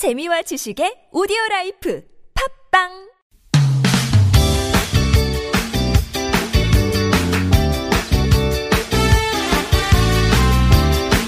재미와 지식의 오디오라이프 팟빵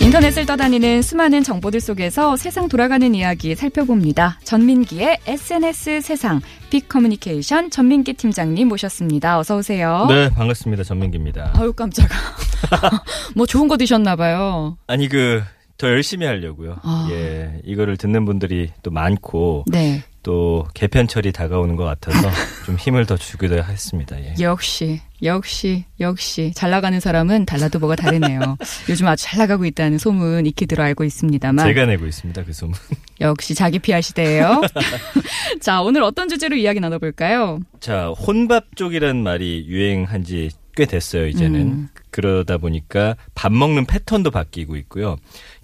인터넷을 떠다니는 수많은 정보들 속에서 세상 돌아가는 이야기 살펴봅니다. 전민기의 SNS 세상, 빅 커뮤니케이션 전민기 팀장님 모셨습니다. 어서 오세요. 네, 반갑습니다. 전민기입니다. 아유, 깜짝아. 뭐 좋은 거 드셨나 봐요. 아니, 더 열심히 하려고요. 아. 예, 이거를 듣는 분들이 또 많고. 네. 또 개편철이 다가오는 것 같아서 좀 힘을 더 주기도 했습니다. 예. 역시 잘 나가는 사람은 달라도 뭐가 다르네요. 요즘 아주 잘 나가고 있다는 소문 익히 들어 알고 있습니다만 제가 내고 있습니다, 그 소문. 역시 자기 PR 시대예요. 자, 오늘 어떤 주제로 이야기 나눠볼까요? 자, 혼밥 쪽이라는 말이 유행한 지 꽤 됐어요, 이제는. 그러다 보니까 밥 먹는 패턴도 바뀌고 있고요.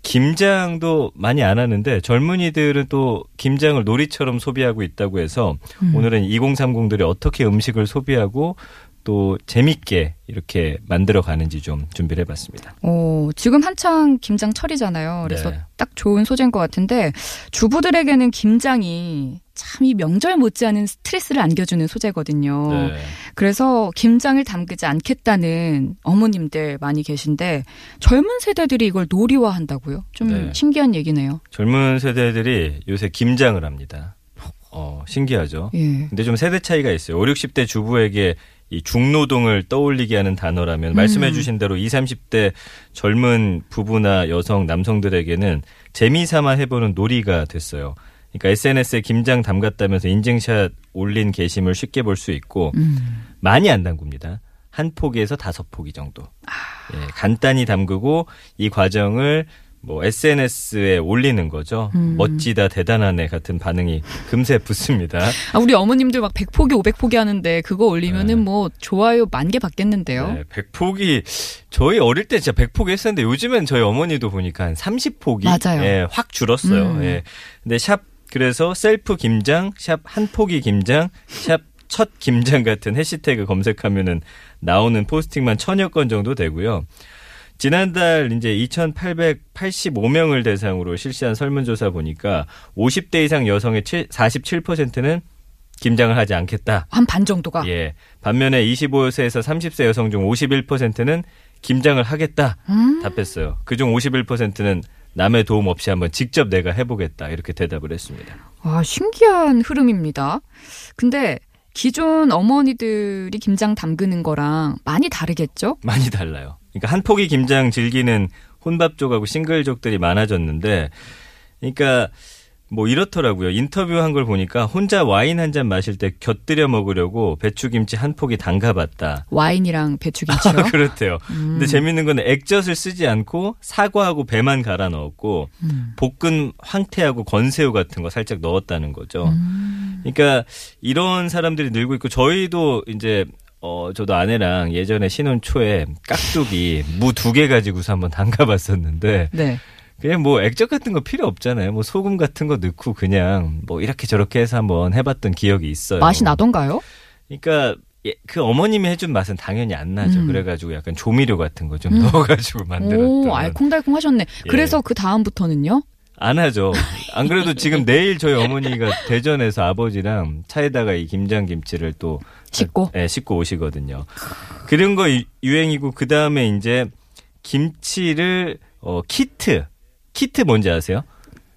김장도 많이 안 하는데 젊은이들은 또 김장을 놀이처럼 소비하고 있다고 해서 오늘은 2030들이 어떻게 음식을 소비하고 또 재밌게 이렇게 만들어가는지 좀 준비를 해봤습니다. 오, 지금 한창 김장철이잖아요. 그래서 네. 딱 좋은 소재인 것 같은데 주부들에게는 김장이 참 이 명절 못지않은 스트레스를 안겨주는 소재거든요. 네. 그래서 김장을 담그지 않겠다는 어머님들 많이 계신데 젊은 세대들이 이걸 놀이화한다고요? 좀 네. 신기한 얘기네요. 젊은 세대들이 요새 김장을 합니다. 신기하죠. 예. 근데 좀 세대 차이가 있어요. 50, 60대 주부에게 이 중노동을 떠올리게 하는 단어라면 말씀해 주신 대로 20, 30대 젊은 부부나 여성, 남성들에게는 재미삼아 해보는 놀이가 됐어요. 그러니까 SNS에 김장 담갔다면서 인증샷 올린 게시물 쉽게 볼 수 있고 많이 안 담굽니다. 한 포기에서 5포기 정도. 아. 예, 간단히 담그고 이 과정을 뭐 SNS에 올리는 거죠. 멋지다, 대단하네 같은 반응이 금세 붙습니다. 아, 우리 어머님들 막 100포기, 500포기 하는데 그거 올리면은 뭐 좋아요 10,000개 받겠는데요. 네, 100포기 저희 어릴 때 진짜 100포기 했었는데 요즘엔 저희 어머니도 보니까 한 30포기 맞아요. 예, 확 줄었어요. 예. 근데 샵 그래서 셀프 김장, 샵 한 포기 김장, 샵 첫 김장 같은 해시태그 검색하면은 나오는 포스팅만 1000여 건 정도 되고요. 지난달 이제 2,885명을 대상으로 실시한 설문조사 보니까 50대 이상 여성의 47%는 김장을 하지 않겠다. 한 반 정도가? 예. 반면에 25세에서 30세 여성 중 51%는 김장을 하겠다 답했어요. 그중 51%는 남의 도움 없이 한번 직접 내가 해보겠다 이렇게 대답을 했습니다. 와, 신기한 흐름입니다. 근데 기존 어머니들이 김장 담그는 거랑 많이 다르겠죠? 많이 달라요. 그러니까 한 포기 김장 즐기는 혼밥족하고 싱글족들이 많아졌는데, 그러니까 뭐 이렇더라고요. 인터뷰한 걸 보니까 혼자 와인 한 잔 마실 때 곁들여 먹으려고 배추김치 한 포기 담가봤다. 와인이랑 배추김치요? 그렇대요. 근데 재밌는 건 액젓을 쓰지 않고 사과하고 배만 갈아 넣었고 볶은 황태하고 건새우 같은 거 살짝 넣었다는 거죠. 그러니까 이런 사람들이 늘고 있고 저희도 이제 저도 아내랑 예전에 신혼 초에 깍두기 무 2개 가지고서 한번 담가봤었는데 네. 그냥 뭐 액젓 같은 거 필요 없잖아요. 뭐 소금 같은 거 넣고 그냥 뭐 이렇게 저렇게 해서 한번 해봤던 기억이 있어요. 맛이 나던가요? 그러니까 그 어머님이 해준 맛은 당연히 안 나죠. 그래가지고 약간 조미료 같은 거 좀 넣어가지고 만들었던. 오, 알콩달콩 하셨네. 예. 그래서 그 다음부터는요? 안 하죠. 안 그래도 지금 내일 저희 어머니가 대전에서 아버지랑 차에다가 이 김장김치를 또 씻고 씻고 오시거든요. 그런 거 유행이고 그다음에 이제 김치를 키트 뭔지 아세요?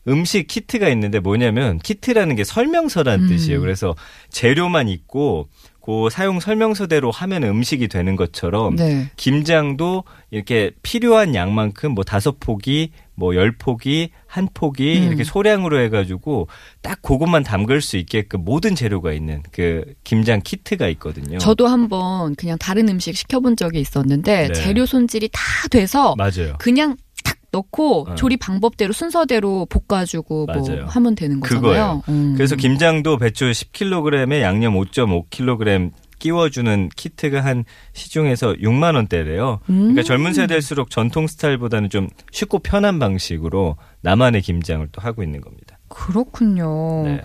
음식 키트가 있는데 뭐냐면 키트라는 게 설명서라는 뜻이에요. 그래서 재료만 있고 그 사용 설명서대로 하면 음식이 되는 것처럼 네. 김장도 이렇게 필요한 양만큼 뭐 5포기 뭐 10포기, 1포기 이렇게 소량으로 해가지고 딱 그것만 담글 수 있게끔 모든 재료가 있는 그 김장 키트가 있거든요. 저도 한번 그냥 다른 음식 시켜본 적이 있었는데 네. 재료 손질이 다 돼서 맞아요. 그냥 딱 넣고 조리 방법대로 순서대로 볶아주고 뭐 하면 되는 거잖아요. 그거예요. 그래서 김장도 배추 10kg에 양념 5.5kg 끼워주는 키트가 한 시중에서 6만 원대래요. 그러니까 젊은 세대일수록 전통 스타일보다는 좀 쉽고 편한 방식으로 나만의 김장을 또 하고 있는 겁니다. 그렇군요. 네.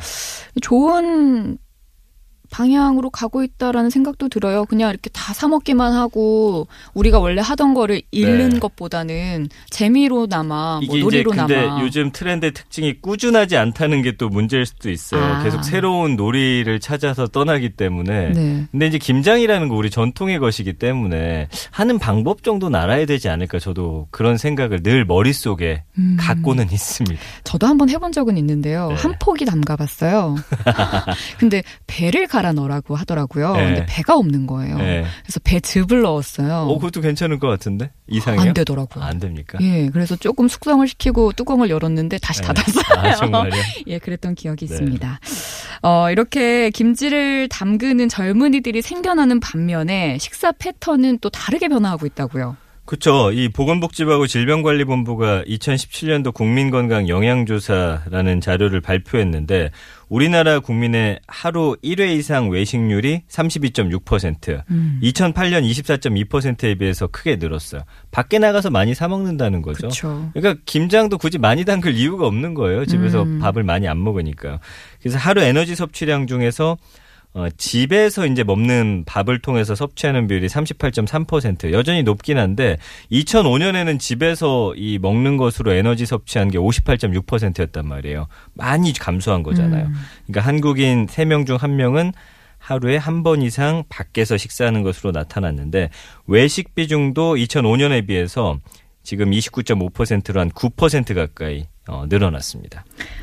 좋은 방향으로 가고 있다라는 생각도 들어요. 그냥 이렇게 다 사 먹기만 하고 우리가 원래 하던 거를 잃는 네. 것보다는 재미로나마 뭐 놀이로나마. 이게 근데 요즘 트렌드의 특징이 꾸준하지 않다는 게 또 문제일 수도 있어요. 아. 계속 새로운 놀이를 찾아서 떠나기 때문에. 네. 근데 이제 김장이라는 거 우리 전통의 것이기 때문에 하는 방법 정도는 알아야 되지 않을까. 저도 그런 생각을 늘 머릿속에 갖고는 있습니다. 저도 한번 해본 적은 있는데요. 네. 한 포기 담가봤어요. 근데 배를 갈아 넣으라고 하더라고요. 네. 근데 배가 없는 거예요. 네. 그래서 배즙을 넣었어요. 그것도 괜찮을 것 같은데? 이상해요? 안 되더라고요. 안 됩니까? 예, 그래서 조금 숙성을 시키고 뚜껑을 열었는데 다시 네. 닫았어요. 아, 정말요? 예, 그랬던 기억이 네. 있습니다. 이렇게 김치를 담그는 젊은이들이 생겨나는 반면에 식사 패턴은 또 다르게 변화하고 있다고요. 그렇죠. 이 보건복지부하고 질병관리본부가 2017년도 국민건강 영양조사라는 자료를 발표했는데 우리나라 국민의 하루 1회 이상 외식률이 32.6%, 2008년 24.2%에 비해서 크게 늘었어요. 밖에 나가서 많이 사 먹는다는 거죠. 그쵸. 그러니까 김장도 굳이 많이 담글 이유가 없는 거예요. 집에서 밥을 많이 안 먹으니까. 그래서 하루 에너지 섭취량 중에서 집에서 이제 먹는 밥을 통해서 섭취하는 비율이 38.3%. 여전히 높긴 한데 2005년에는 집에서 이 먹는 것으로 에너지 섭취한 게 58.6%였단 말이에요. 많이 감소한 거잖아요. 그러니까 한국인 3명 중 1명은 하루에 한 번 이상 밖에서 식사하는 것으로 나타났는데 외식 비중도 2005년에 비해서 지금 29.5%로 한 9% 가까이 늘어났습니다.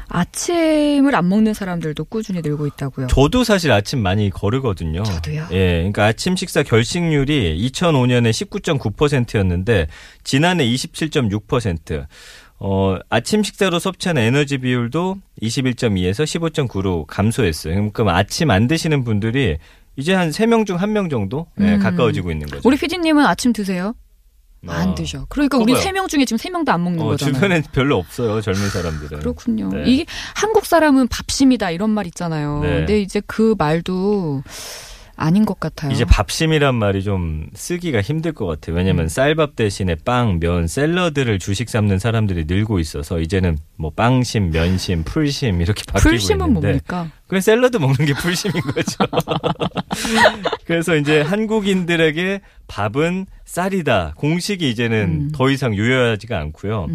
아침을 안 먹는 사람들도 꾸준히 늘고 있다고요? 저도 사실 아침 많이 거르거든요. 저도요? 예, 그러니까 아침 식사 결식률이 2005년에 19.9%였는데 지난해 27.6%. 아침 식사로 섭취하는 에너지 비율도 21.2에서 15.9로 감소했어요. 그러니까 아침 안 드시는 분들이 이제 한 3명 중 1명 정도 예, 가까워지고 있는 거죠. 우리 PD님은 아침 드세요? 안 드셔. 그러니까 우리 3명 중에 지금 3명도 안 먹는 거잖아요. 주변에 별로 없어요. 젊은 사람들은. 그렇군요. 네. 이게 한국 사람은 밥심이다 이런 말 있잖아요. 네. 근데 이제 그 말도 아닌 것 같아요. 이제 밥심이란 말이 좀 쓰기가 힘들 것 같아요. 왜냐하면 쌀밥 대신에 빵, 면, 샐러드를 주식 삼는 사람들이 늘고 있어서 이제는 뭐 빵심, 면심, 풀심 이렇게 바뀌고 풀심은 있는데. 풀심은 뭡니까? 그냥 샐러드 먹는 게 풀심인 거죠. 그래서 이제 한국인들에게 밥은 쌀이다. 공식이 이제는 더 이상 유효하지가 않고요.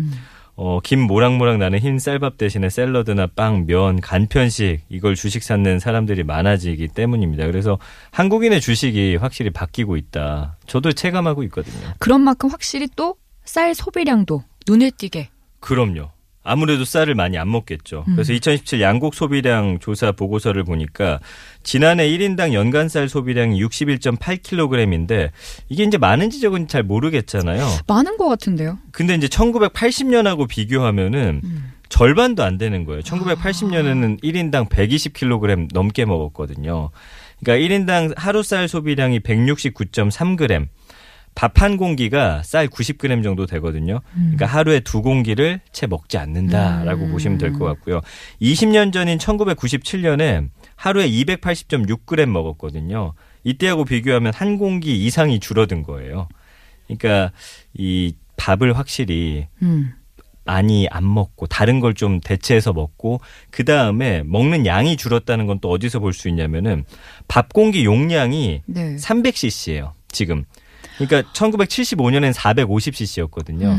김 모락모락 나는 흰 쌀밥 대신에 샐러드나 빵, 면, 간편식 이걸 주식 삼는 사람들이 많아지기 때문입니다. 그래서 한국인의 주식이 확실히 바뀌고 있다. 저도 체감하고 있거든요. 그런 만큼 확실히 또 쌀 소비량도 눈에 띄게. 그럼요. 아무래도 쌀을 많이 안 먹겠죠. 그래서 2017 양곡 소비량 조사 보고서를 보니까 지난해 1인당 연간 쌀 소비량이 61.8kg인데 이게 이제 많은지 적은지 잘 모르겠잖아요. 많은 것 같은데요. 근데 이제 1980년하고 비교하면은 절반도 안 되는 거예요. 1980년에는 1인당 120kg 넘게 먹었거든요. 그러니까 1인당 하루 쌀 소비량이 169.3g. 밥 한 공기가 쌀 90g 정도 되거든요. 그러니까 하루에 두 공기를 채 먹지 않는다라고 보시면 될 것 같고요. 20년 전인 1997년에 하루에 280.6g 먹었거든요. 이때하고 비교하면 한 공기 이상이 줄어든 거예요. 그러니까 이 밥을 확실히 많이 안 먹고 다른 걸 좀 대체해서 먹고 그다음에 먹는 양이 줄었다는 건 또 어디서 볼 수 있냐면은 밥 공기 용량이 네. 300cc예요. 지금. 그러니까 1975년엔 450cc였거든요.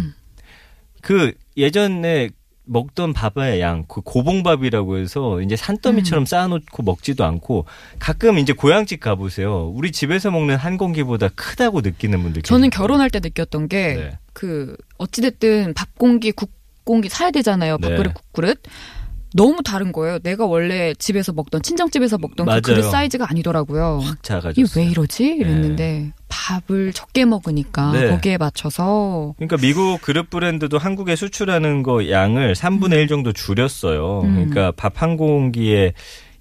그 예전에 먹던 밥의 양, 그 고봉밥이라고 해서 이제 산더미처럼 쌓아놓고 먹지도 않고 가끔 이제 고향집 가보세요. 우리 집에서 먹는 한 공기보다 크다고 느끼는 분들. 저는 결혼할 때 느꼈던 게 네. 그 어찌됐든 밥 공기, 국 공기 사야 되잖아요. 밥그릇, 네. 국그릇. 너무 다른 거예요. 내가 원래 집에서 먹던 친정집에서 먹던 맞아요. 그 그릇 사이즈가 아니더라고요. 확 작아졌어요. 이게 왜 이러지? 이랬는데 네. 밥을 적게 먹으니까 네. 거기에 맞춰서. 그러니까 미국 그릇 브랜드도 한국에 수출하는 거 양을 3분의 1 정도 줄였어요. 그러니까 밥 한 공기의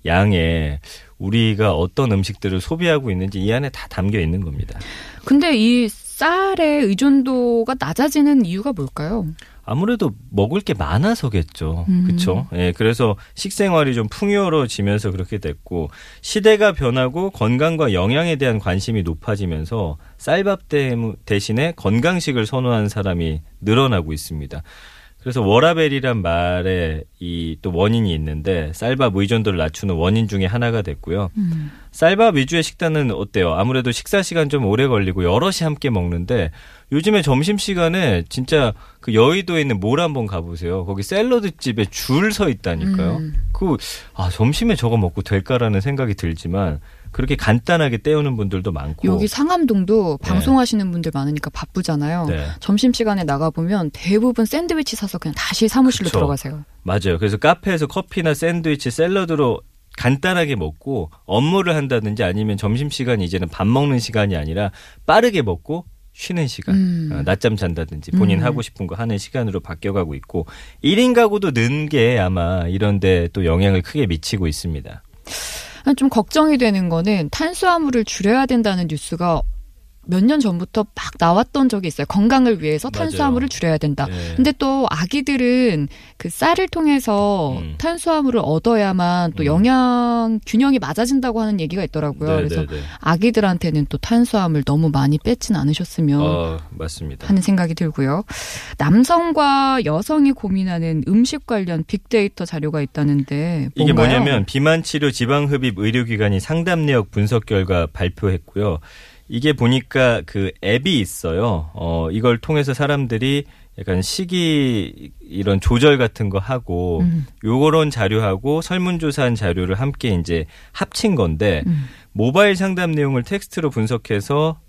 양에 우리가 어떤 음식들을 소비하고 있는지 이 안에 다 담겨 있는 겁니다. 근데 이 쌀의 의존도가 낮아지는 이유가 뭘까요? 아무래도 먹을 게 많아서겠죠. 그렇죠? 예, 그래서 식생활이 좀 풍요로워지면서 그렇게 됐고 시대가 변하고 건강과 영양에 대한 관심이 높아지면서 쌀밥 대신에 건강식을 선호하는 사람이 늘어나고 있습니다. 그래서 워라벨이란 말에 이 또 원인이 있는데 쌀밥 의존도를 낮추는 원인 중에 하나가 됐고요. 쌀밥 위주의 식단은 어때요? 아무래도 식사 시간 좀 오래 걸리고 여럿이 함께 먹는데 요즘에 점심시간에 진짜 그 여의도에 있는 몰 한번 가보세요. 거기 샐러드집에 줄 서 있다니까요. 아, 점심에 저거 먹고 될까라는 생각이 들지만 그렇게 간단하게 때우는 분들도 많고. 여기 상암동도 방송하시는 분들 많으니까 바쁘잖아요. 네. 점심시간에 나가보면 대부분 샌드위치 사서 그냥 다시 사무실로 그쵸. 들어가세요. 맞아요. 그래서 카페에서 커피나 샌드위치, 샐러드로 간단하게 먹고 업무를 한다든지 아니면 점심시간이 이제는 밥 먹는 시간이 아니라 빠르게 먹고 쉬는 시간, 낮잠 잔다든지 본인 하고 싶은 거 하는 시간으로 바뀌어가고 있고 1인 가구도 는 게 아마 이런 데 또 영향을 크게 미치고 있습니다. 좀 걱정이 되는 거는 탄수화물을 줄여야 된다는 뉴스가 몇 년 전부터 막 나왔던 적이 있어요. 건강을 위해서 탄수화물을 맞아요. 줄여야 된다. 네. 근데 또 아기들은 그 쌀을 통해서 탄수화물을 얻어야만 또 영양 균형이 맞아진다고 하는 얘기가 있더라고요. 네, 그래서 네. 아기들한테는 또 탄수화물 너무 많이 뺏진 않으셨으면 맞습니다. 하는 생각이 들고요. 남성과 여성이 고민하는 음식 관련 빅데이터 자료가 있다는데 이게 뭔가요? 뭐냐면 비만치료 지방흡입 의료기관이 상담 내역 분석 결과 발표했고요. 이게 보니까 그 앱이 있어요. 이걸 통해서 사람들이 약간 식이 이런 조절 같은 거 하고 요런 자료하고 설문조사한 자료를 함께 이제 합친 건데 모바일 상담 내용을 텍스트로 분석해서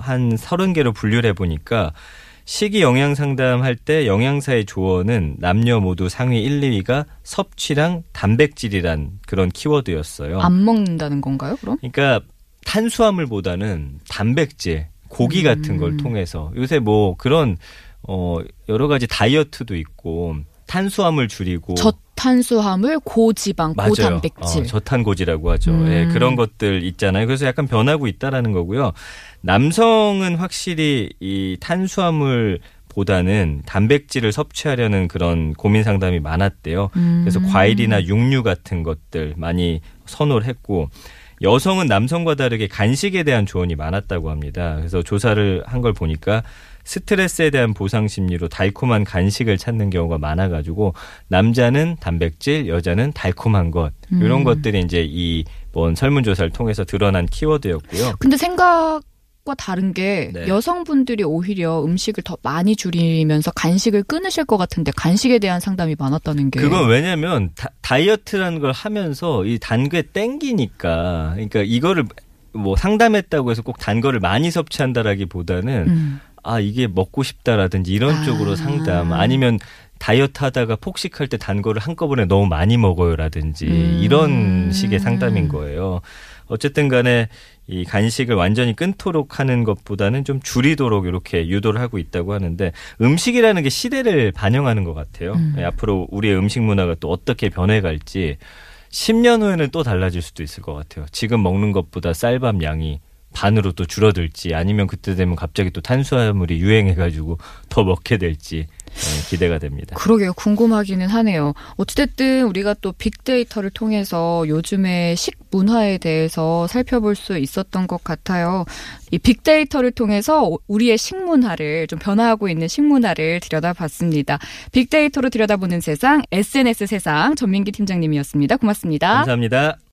한 30개로 분류를 해보니까 식이 영양 상담할 때 영양사의 조언은 남녀 모두 상위 1, 2위가 섭취랑 단백질이란 그런 키워드였어요. 안 먹는다는 건가요, 그럼? 그러니까 탄수화물보다는 단백질, 고기 같은 걸 통해서 요새 뭐 그런 여러 가지 다이어트도 있고 탄수화물 줄이고 저탄수화물, 고지방, 맞아요. 고단백질. 저탄고지라고 하죠. 예, 그런 것들 있잖아요. 그래서 약간 변하고 있다라는 거고요. 남성은 확실히 이 탄수화물보다는 단백질을 섭취하려는 그런 고민 상담이 많았대요. 그래서 과일이나 육류 같은 것들 많이 선호를 했고 여성은 남성과 다르게 간식에 대한 조언이 많았다고 합니다. 그래서 조사를 한 걸 보니까 스트레스에 대한 보상 심리로 달콤한 간식을 찾는 경우가 많아가지고 남자는 단백질, 여자는 달콤한 것 이런 것들이 이제 이번 설문조사를 통해서 드러난 키워드였고요. 근데 생각과 다른 게 네. 여성분들이 오히려 음식을 더 많이 줄이면서 간식을 끊으실 것 같은데 간식에 대한 상담이 많았다는 게 그건 왜냐면 다이어트라는 걸 하면서 이 단 게 땡기니까 그러니까 이거를 뭐 상담했다고 해서 꼭 단 거를 많이 섭취한다라기보다는 아 이게 먹고 싶다라든지 이런 쪽으로 상담 아니면 다이어트 하다가 폭식할 때 단 거를 한꺼번에 너무 많이 먹어요라든지 이런 식의 상담인 거예요. 어쨌든 간에 이 간식을 완전히 끊도록 하는 것보다는 좀 줄이도록 이렇게 유도를 하고 있다고 하는데 음식이라는 게 시대를 반영하는 것 같아요. 앞으로 우리의 음식 문화가 또 어떻게 변해갈지 10년 후에는 또 달라질 수도 있을 것 같아요. 지금 먹는 것보다 쌀밥 양이 반으로 또 줄어들지 아니면 그때 되면 갑자기 또 탄수화물이 유행해가지고 더 먹게 될지 기대가 됩니다. 그러게요. 궁금하기는 하네요. 어찌됐든 우리가 또 빅데이터를 통해서 요즘의 식문화에 대해서 살펴볼 수 있었던 것 같아요. 이 빅데이터를 통해서 우리의 식문화를 좀 변화하고 있는 식문화를 들여다봤습니다. 빅데이터로 들여다보는 세상 SNS 세상 전민기 팀장님이었습니다. 고맙습니다. 감사합니다.